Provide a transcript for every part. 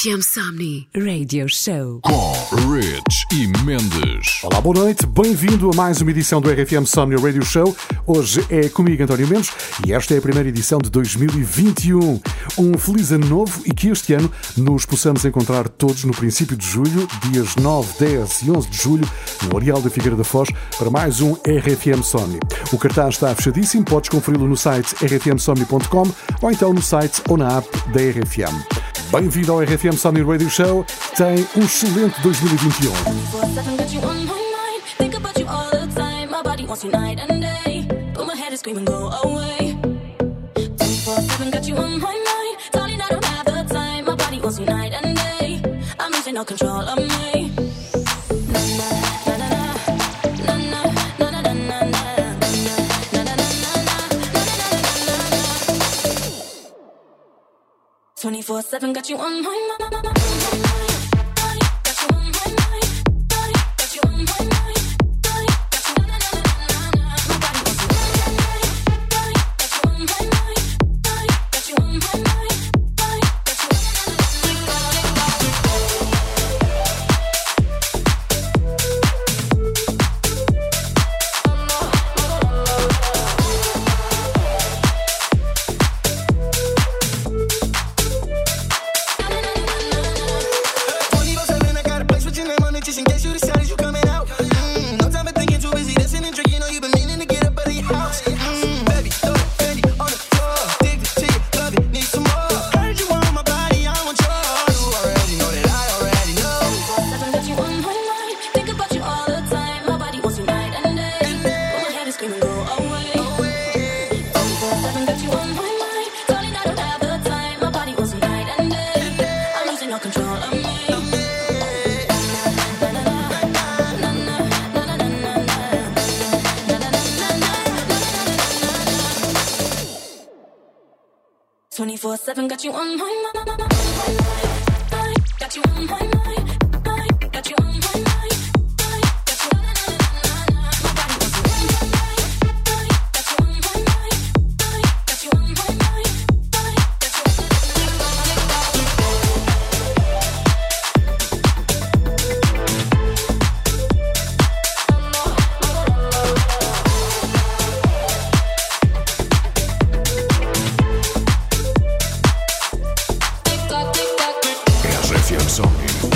RFM Somnii Radio Show com Rich e Mendes. Olá, boa noite, bem-vindo a mais uma edição do RFM Somnii Radio Show. Hoje é comigo, António Mendes, e esta é a primeira edição de 2021. Um feliz ano novo e que este ano nos possamos encontrar todos no princípio de julho, dias 9, 10 e 11 de julho, no Areal da Figueira da Foz, para mais um RFM Somnii. O cartaz está fechadíssimo, podes conferi-lo no site rfmsomnii.com ou então no site ou na app da RFM. Bem-vindo ao RFM Somnii Radio Show. Tem um excelente 2021. Seven got you on my mind. Got you on my mind, got you on my mind, got you on my mind, got you on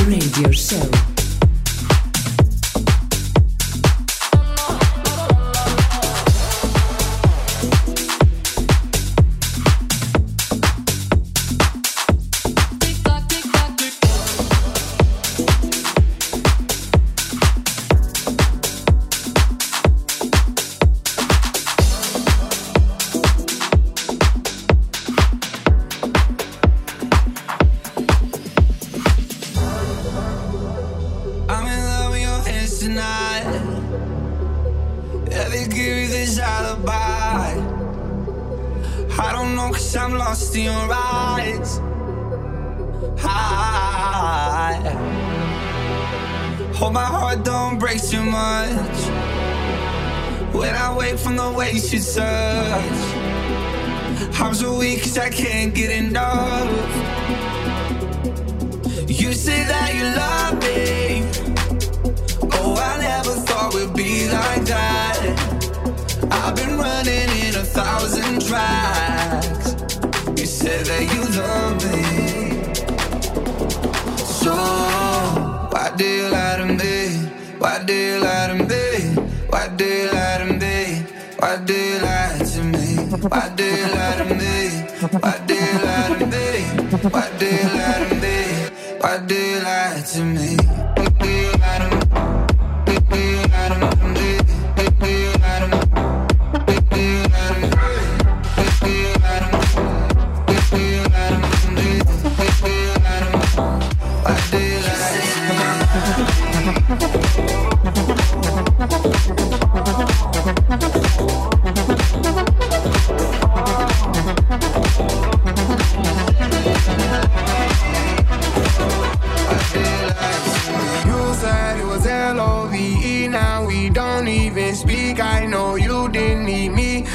Radio Show. I'm so weak 'cause I can't get enough. You say that you love me. Oh, I never thought we'd be like that. I've been running in 1,000 tracks. You said that you love me. So why do you lie to me? Why do you lie to me? Why do you lie to me? Why do you lie to me? Why do you lie to me? Why do you lie to me? Why do you lie to me? Why do you lie to me? Why do you lie to me? Why do you lie to me? Why do you lie to me?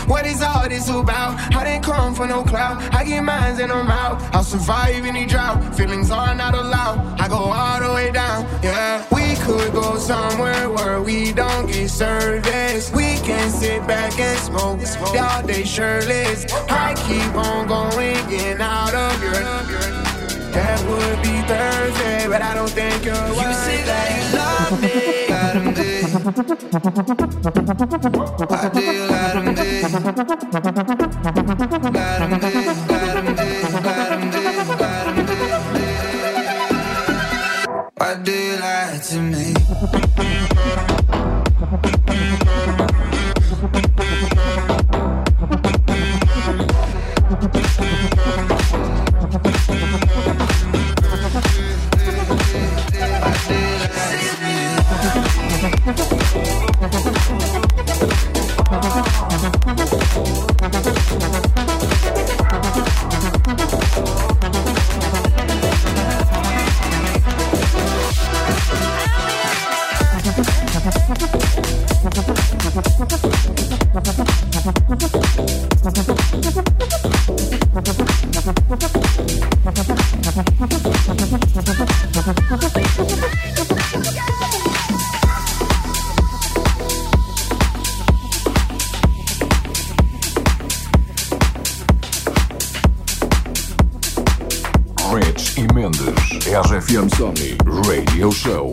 What is all this about? I didn't come for no clout. I get mines and I'm out. I'll survive any drought. Feelings are not allowed. I go all the way down. Yeah, we could go somewhere where we don't get service. We can sit back and smoke all day shirtless. I keep on going, getting out of your. That would be Thursday, but I don't think you're worth it. You say that you love me. Why do you lie to me? Lie to me, lie to me, lie to me, lie to me. Why do you lie to me? RFM Somnii Radio Show.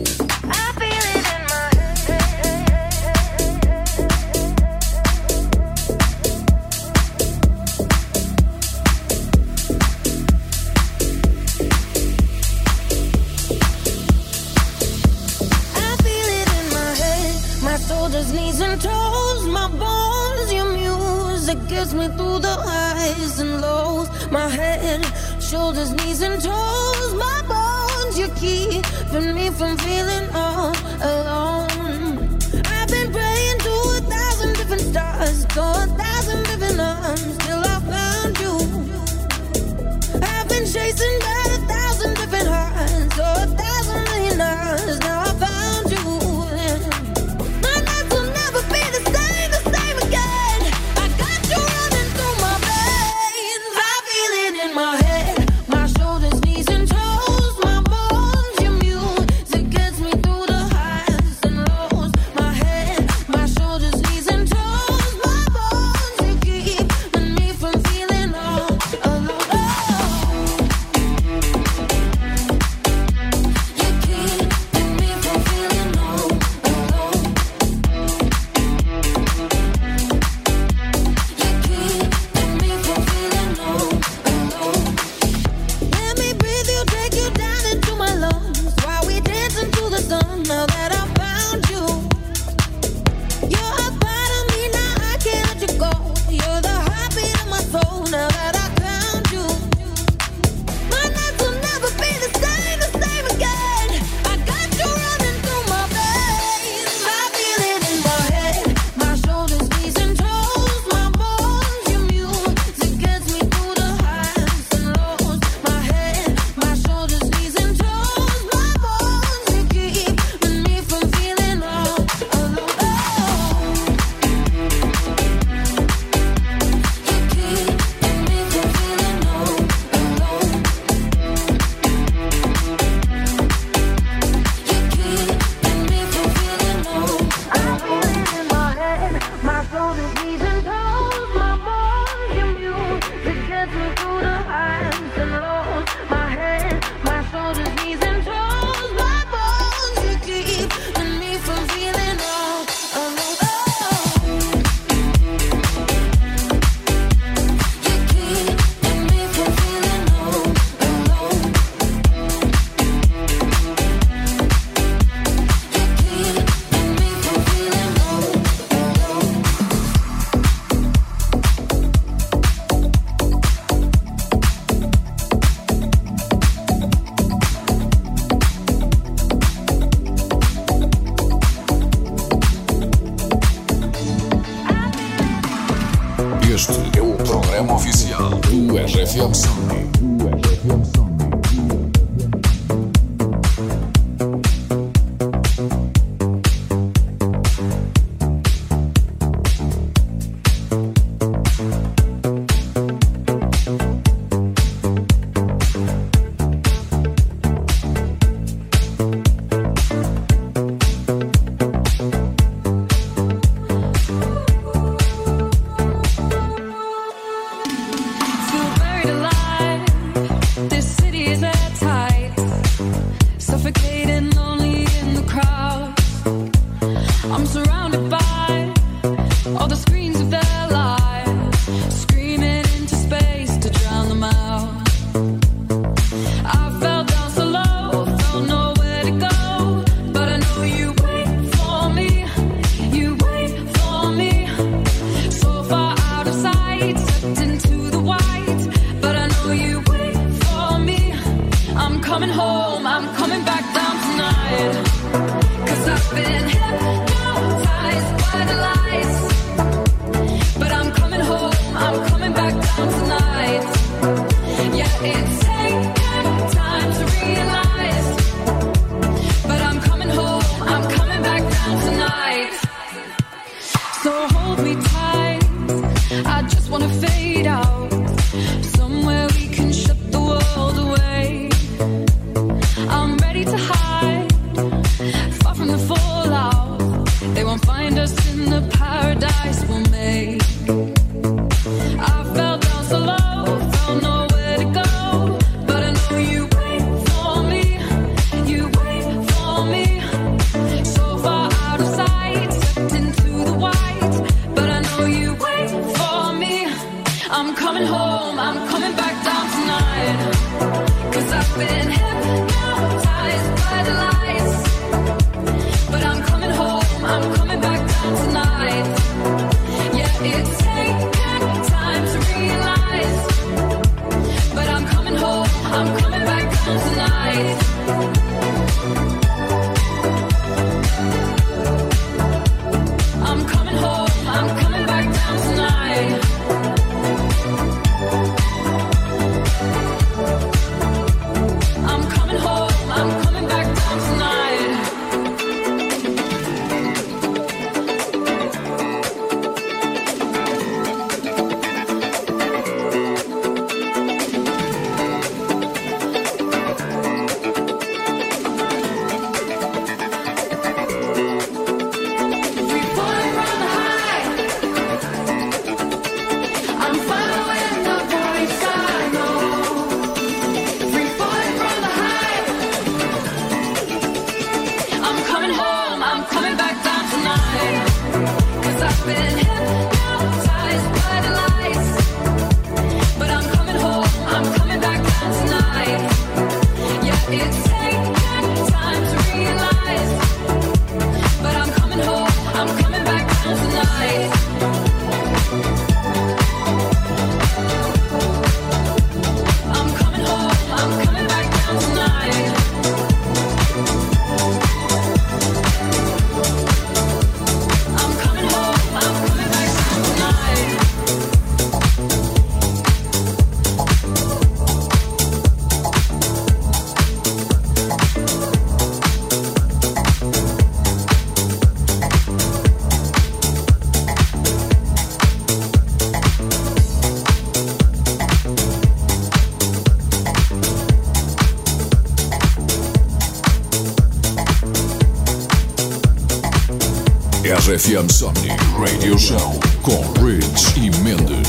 RFM Somnii Radio Show com Rich e Mendes.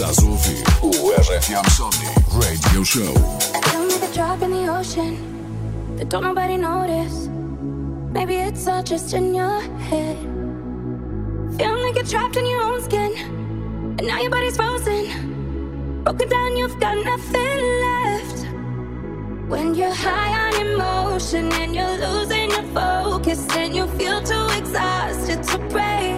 Estás a ouvir o RFM Somnii Radio Show. Tell me the drop in the ocean that don't nobody notice. Maybe it's all just in your head. Feeling like you're trapped in your own skin, and now your body's frozen. Broken down, you've got nothing left. When you're high on emotion and you're losing your focus, and you feel too exhausted to pray.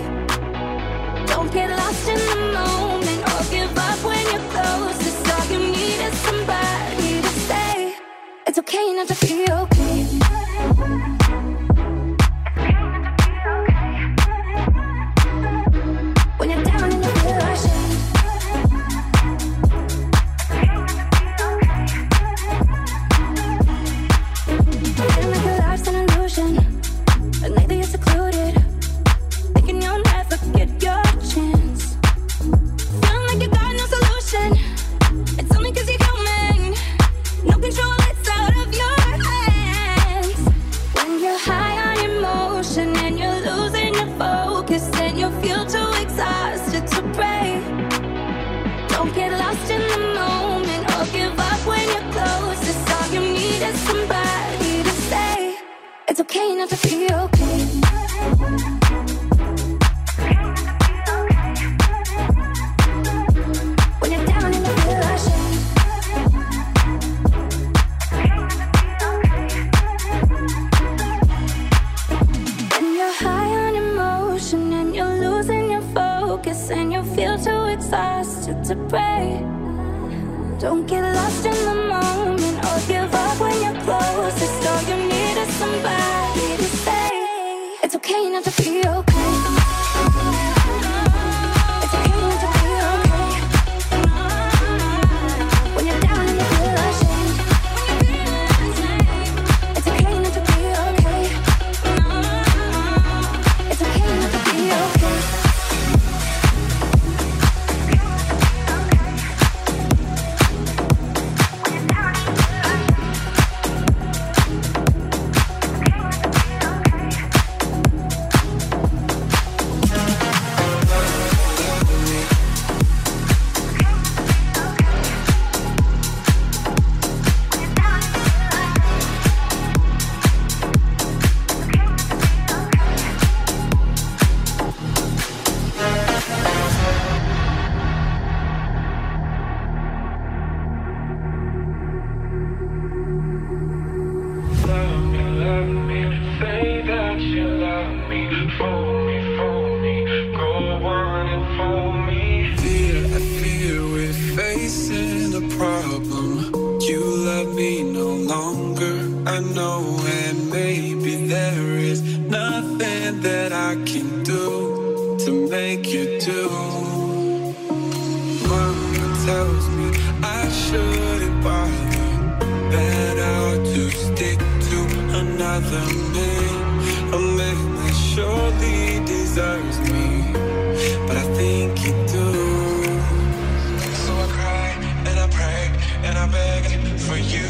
Don't get lost in the moment or give up when you're close. It's all you need is somebody to say it's okay not to be okay. For you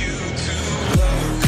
to love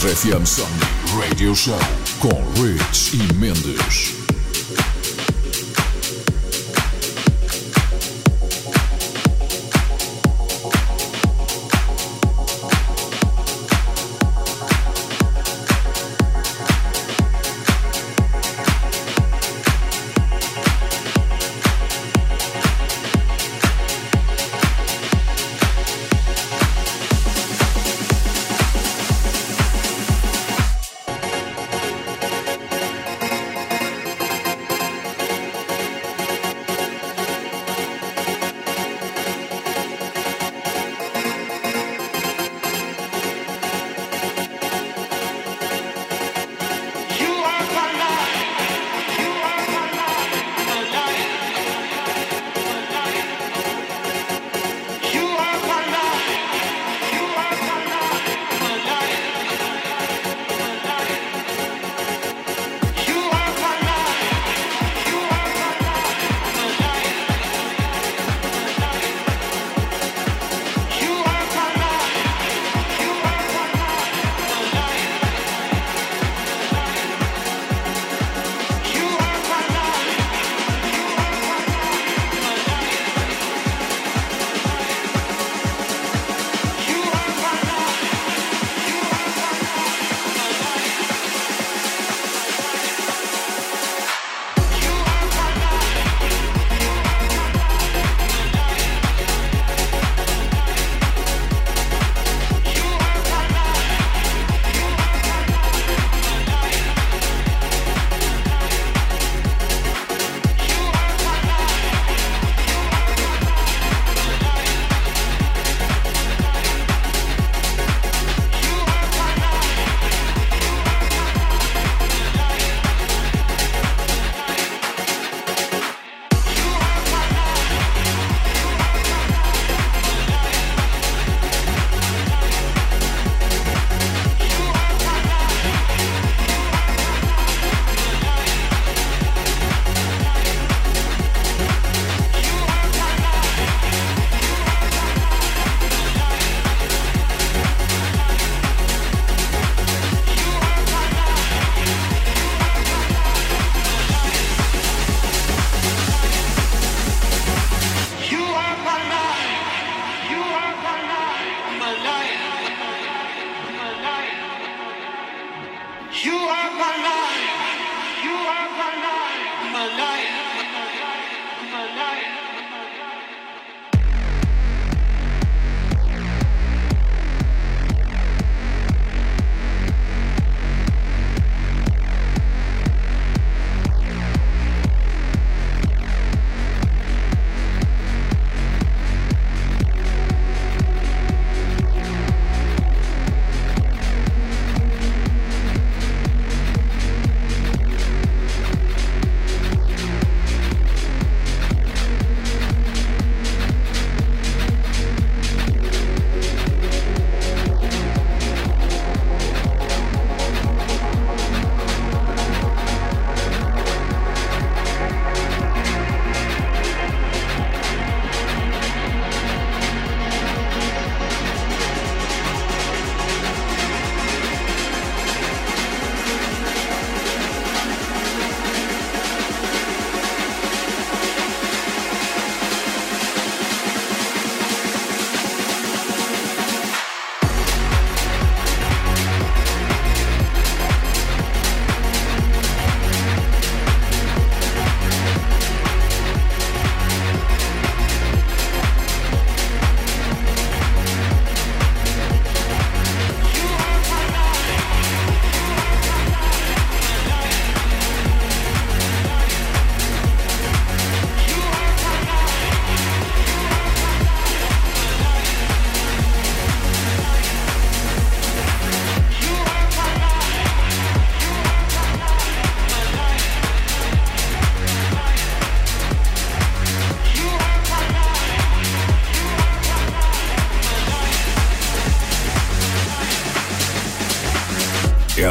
RFM Somnii Radio Show com Rich e Mendes.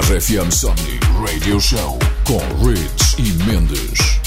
RFM Somnii Radio Show com Rich e Mendes.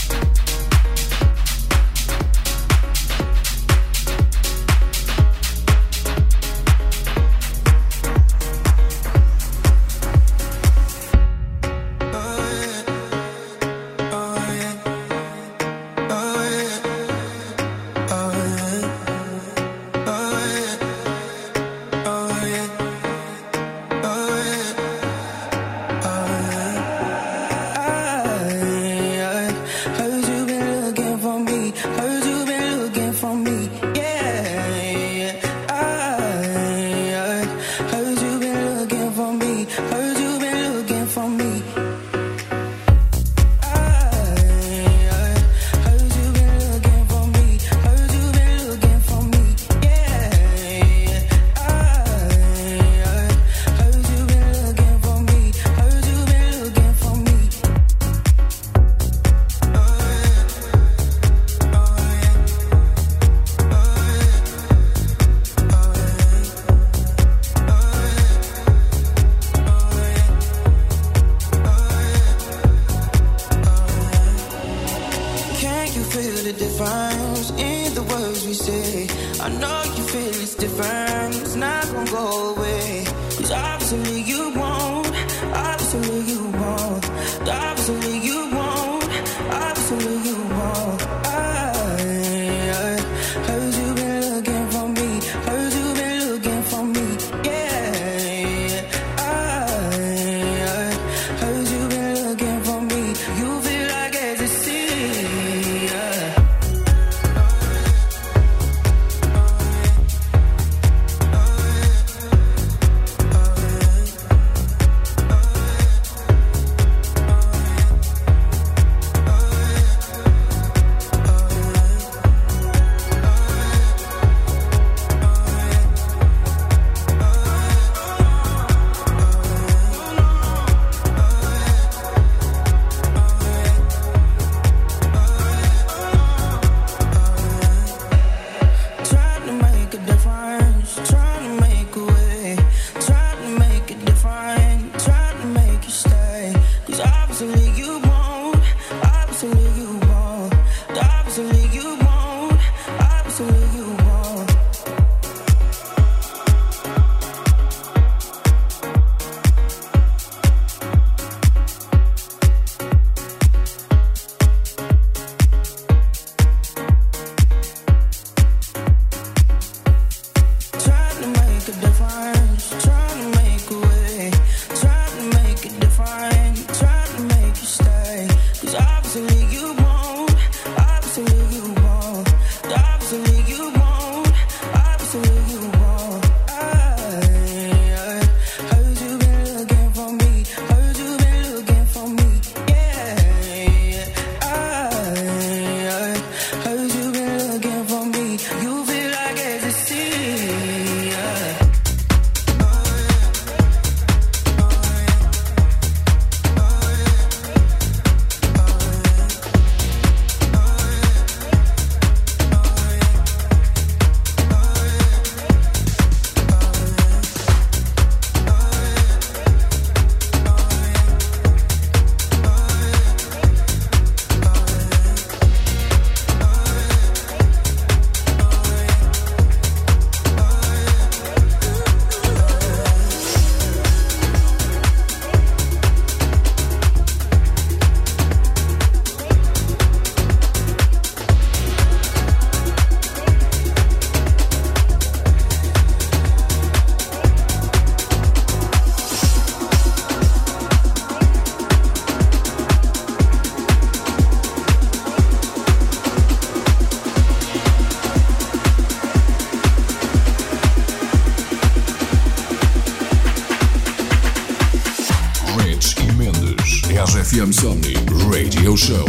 RFM Somnii Radio Show.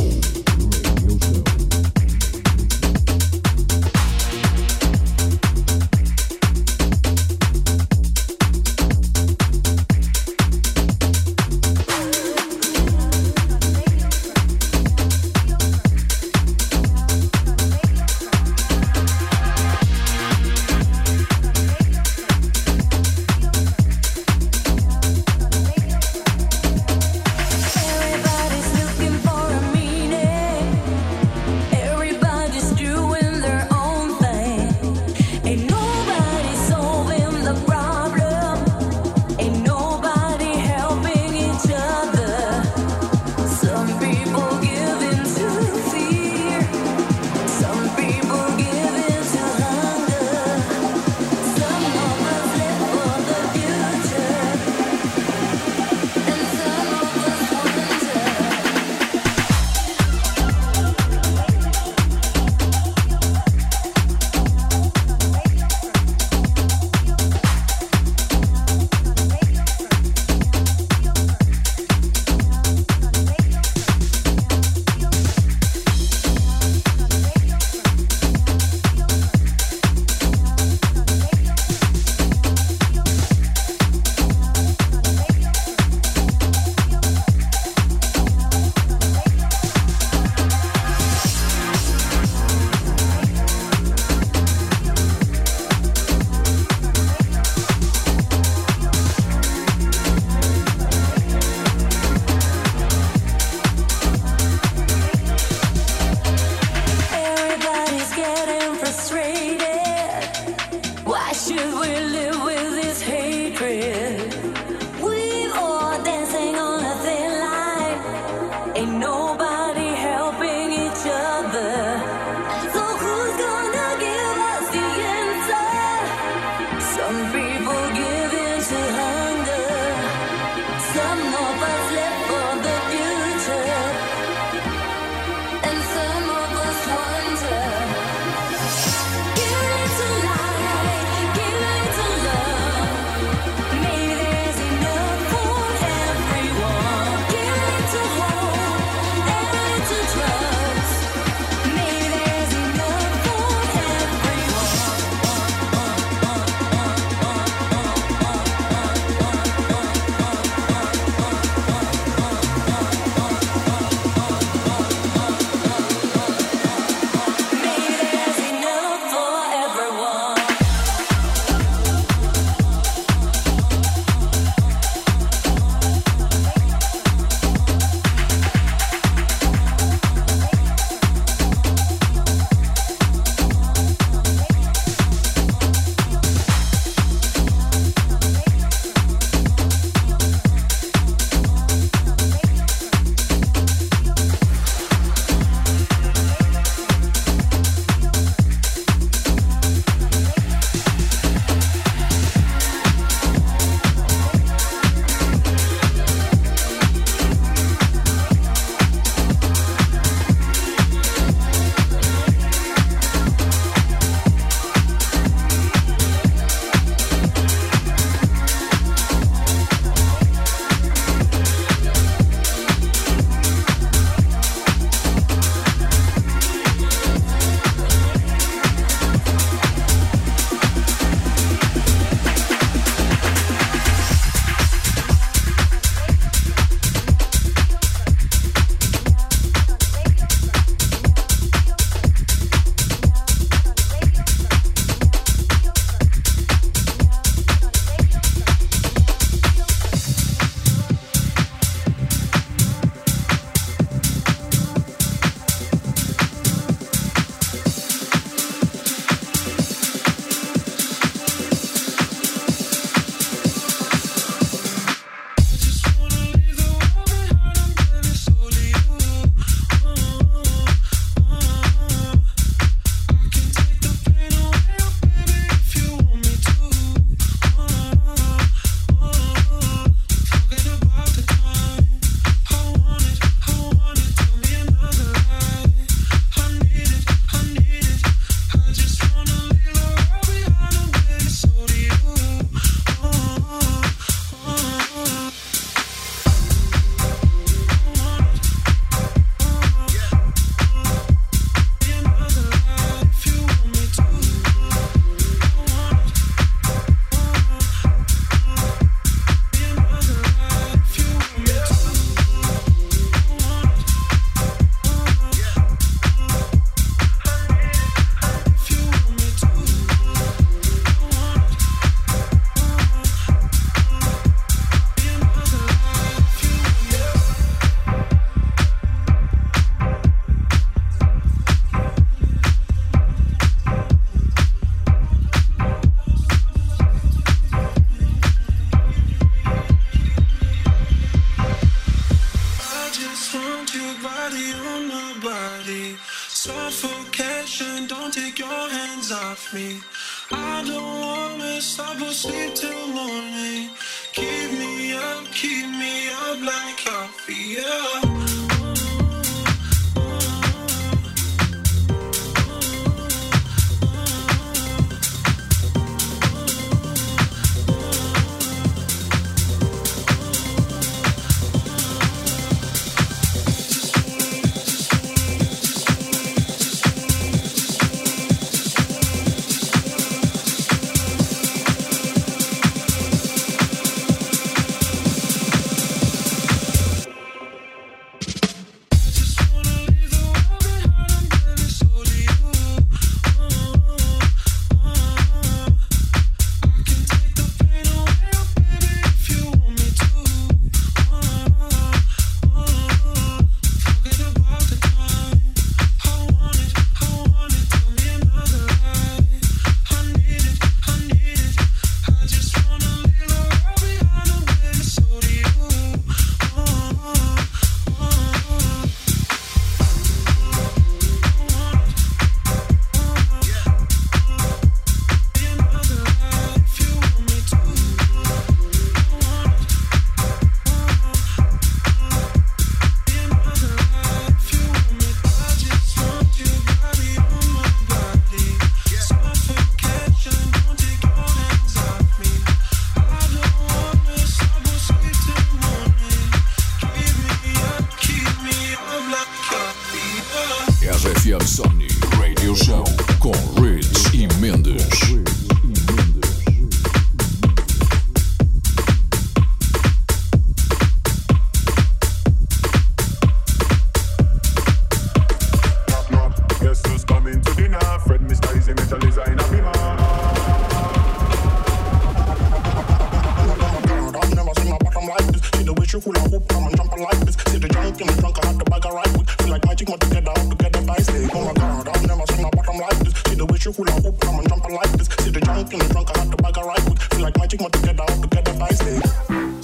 I'm on jumper like this. See the junk in the trunk, I have the bag I ride with. Feel like magic, more together, all together, I stay.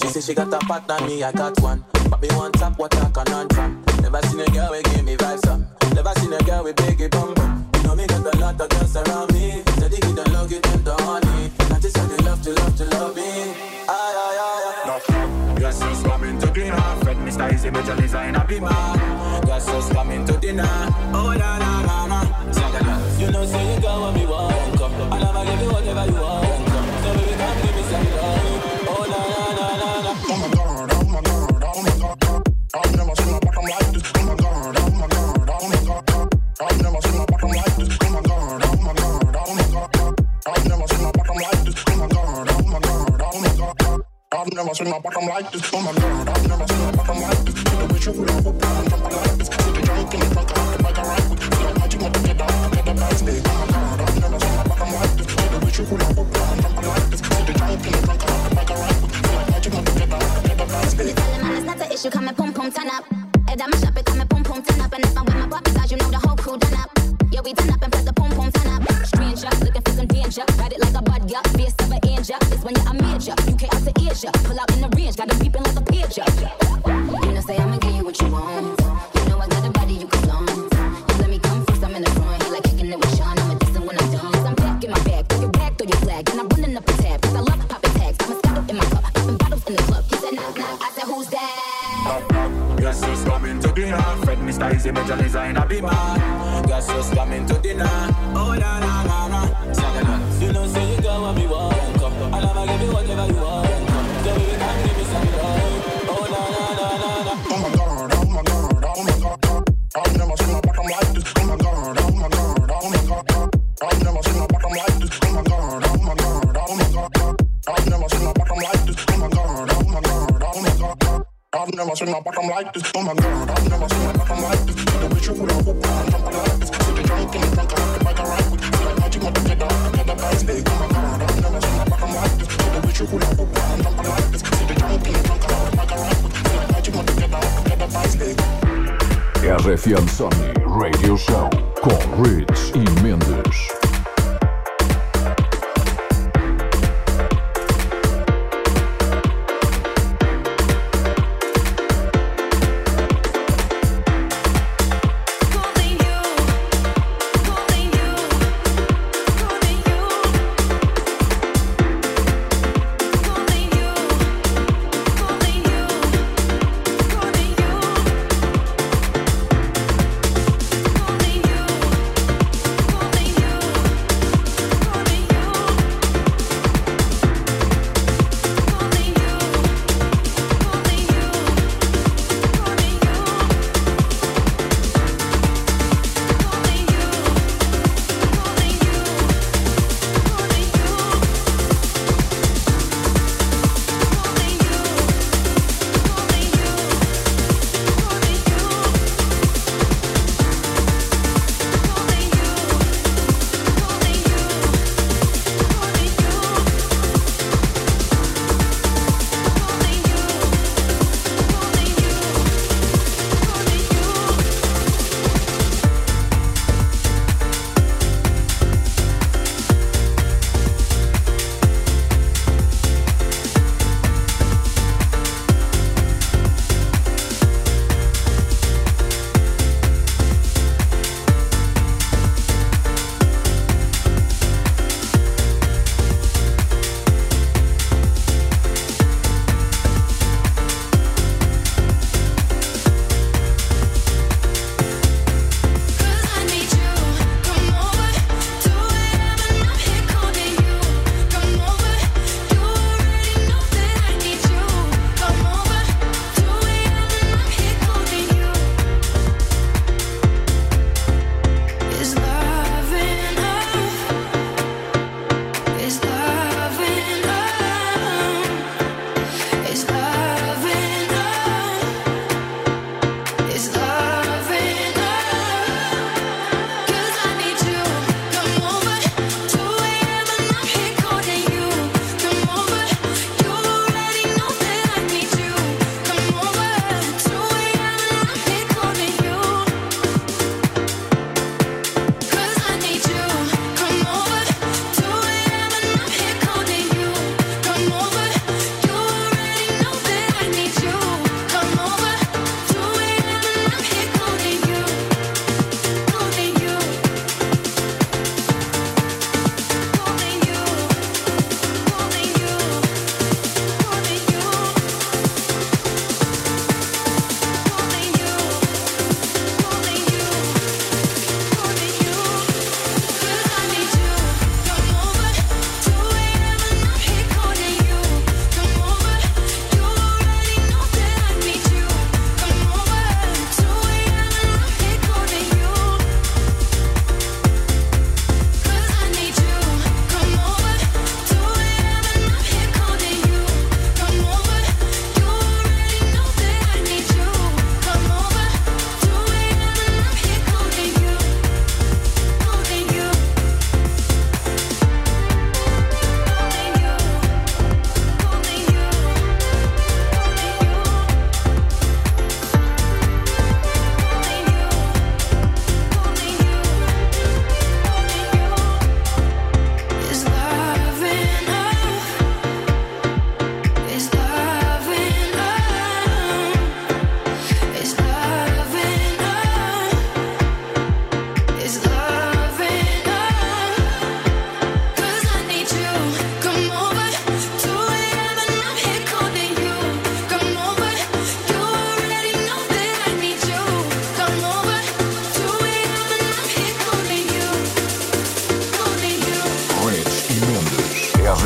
She says she got a partner, me, I got one. Papi one tap, what I can on from. Never seen a girl who give me vibes on. Never seen a girl with biggie bum bum. You know me got a lot of girls around me. Said they give the love, give them the honey. Not just how they love to love to love me. Aye, aye, aye, aye. You're so spamming to dinner. Fred Mr. Easy, major designer, be man. You're so spamming to dinner. Oh, na, na, na, na. Saga, you know, say you got what we want. Come, I'll never give you whatever you want. Come, so baby, come give me some love. Oh, na, na, na, na, na. Oh, my God, oh, my God, oh, my God. I've never seen a bottom like this. Oh, my God, oh, my God, oh, my God. I've never seen a bottom like this. Oh, my God, oh, my God, oh, my God. I've never seen a bottom like this. Oh, my God, oh, my God, oh, my God. I've never seen a bottom like this. Oh, my God, I've never seen a bottom like this. You know we should have a plan and jump like this. See the junk in the trunk, I have to bag a ride with. Feel like magic, want to get down, together, guys, babe. Oh, my God, I've never seen a bottom like this. You know we should have a plan and jump like this. See the junk in the trunk, I have to bag a ride with. Feel like magic, want to get down, together, guys, babe. Tell him I'm not the issue, come and pum pum turn up. And I'm a shop, come and pum pum turn up. And if I'm with my puppies, as you know, the whole crew done up. Yeah, we done up and put the pum pum turn up. Stranger, looking for some danger. Ride it like a bud, yeah, face of an angel. It's when you're a major, you can't out the Asia. Pull out in the range, got it peeping like a picture. You know, say I'ma give you what you want. You know I got a body you can clone. You let me come first, I'm in the front. You like kicking it with Sean, I'ma diss him when I'm done. Cause I'm back in my bag, throw your back, throw your flag. And I'm running up the tab, cause I love popping tags. I'm a scotto in my cup, popping bottles in the club. He said, knock, knock, I said, who's that? Guess who's coming to dinner? Fred Mr. Easy, major designer, be man. Guess who's coming to dinner? Oh, na, na, na, na. Saga, you know, say you got what we want. I'll never give you whatever you want. So baby, come give me some love. Oh, na, na, na, na, na. Oh, my God, oh, my God, oh, my God. I've never seen a bottom like this. Oh, my God, oh, my God, oh, my God. I've never seen a bottom like this. Oh, my God, oh, my God, oh, my God. I've never seen a bottom like this. Oh, my God, oh, my God, oh, my God. I've never seen a bottom like this. Oh my God, I've never seen a bottom like this. The way you pull up a plan, jump like this. See the junk in the trunk, I have to bag a ride with. Feel like magic, want to get down, together, guys, babe. Oh my God, I've never seen a bottom like this. The way you pull up a plan, jump like this. See the junk in the trunk, I have to bag a ride with. Feel like magic, want to get down, together, guys, babe. RFM Somnii Radio Show com Rich e Mendes.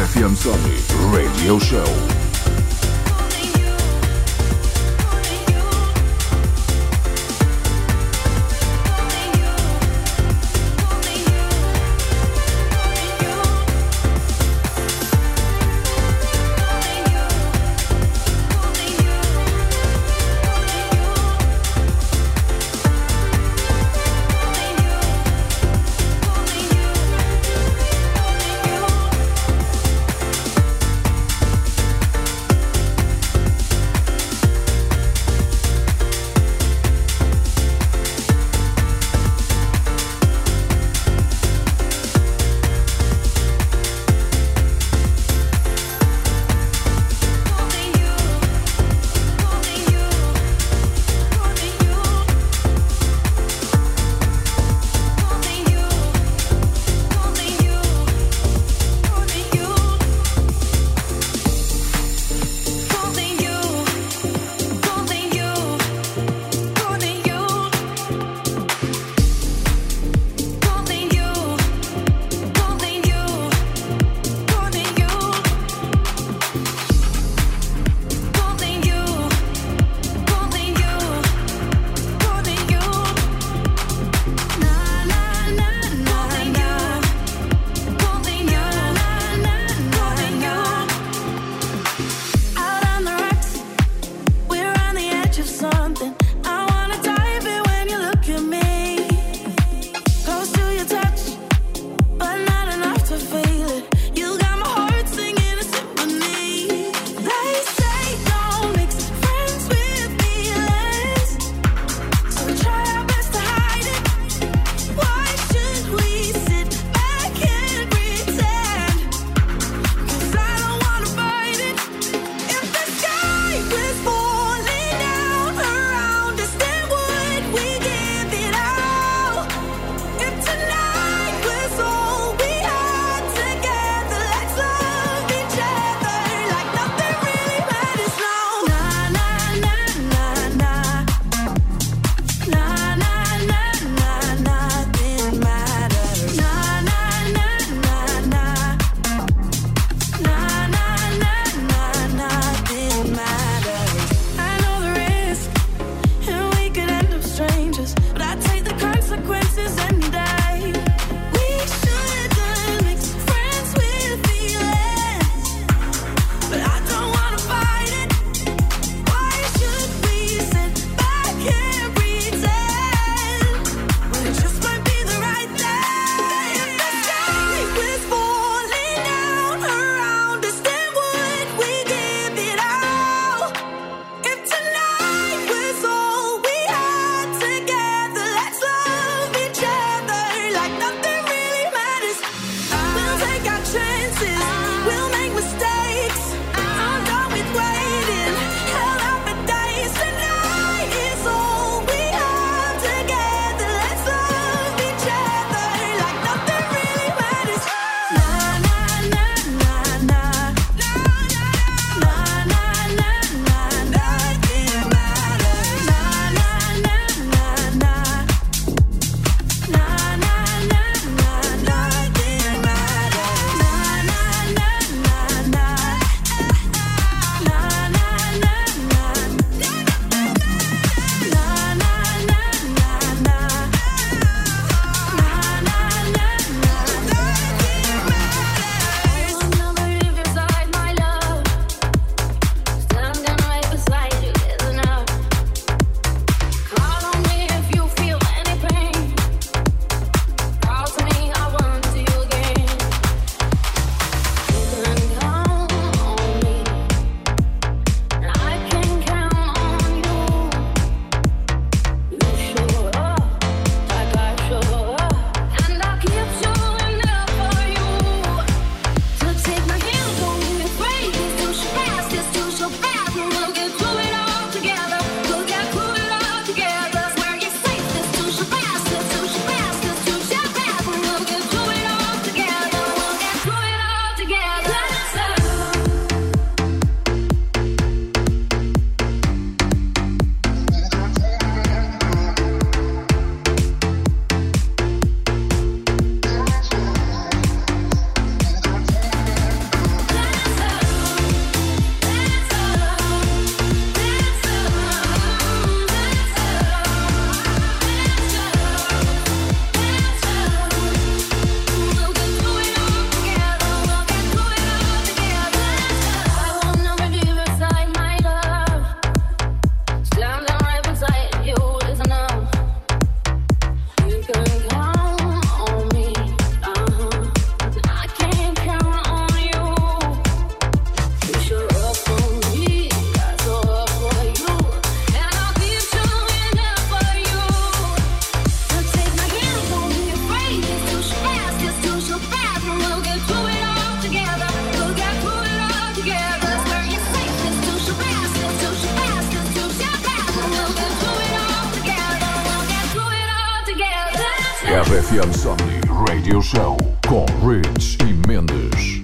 RFM Somnii Radio Show. RFM Somnii Radio Show com Rich e Mendes.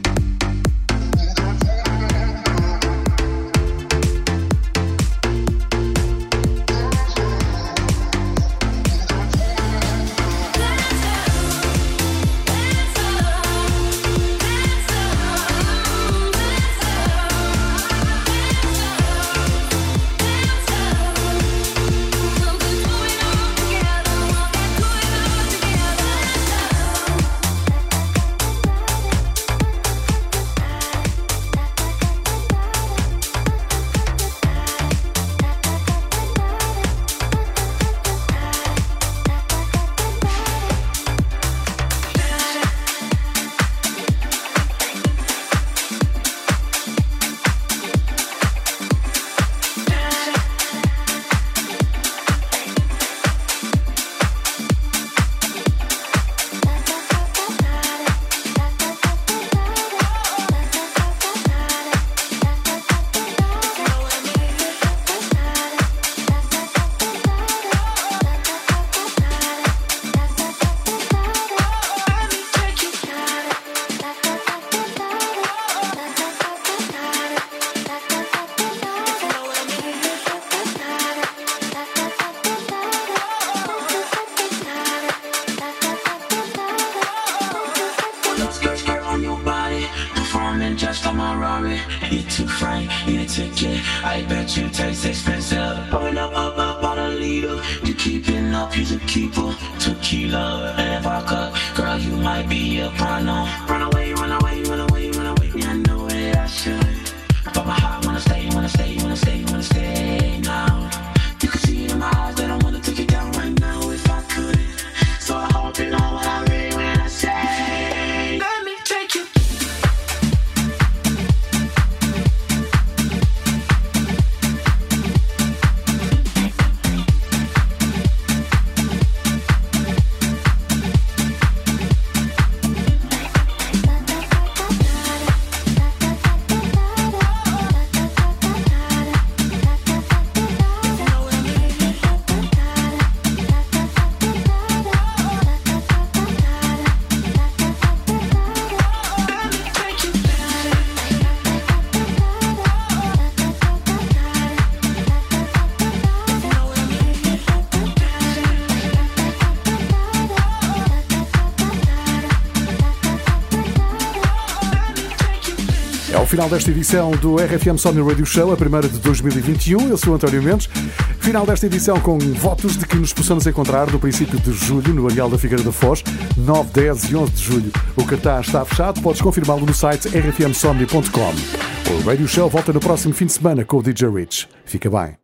Final desta edição do RFM Somnii Radio Show, a primeira de 2021. Eu sou o António Mendes. Final desta edição com votos de que nos possamos encontrar no princípio de julho no Areal da Figueira da Foz, 9, 10 e 11 de julho. O cartaz está fechado, podes confirmá-lo no site rfmsomnii.com. O Radio Show volta no próximo fim de semana com o DJ Rich. Fica bem.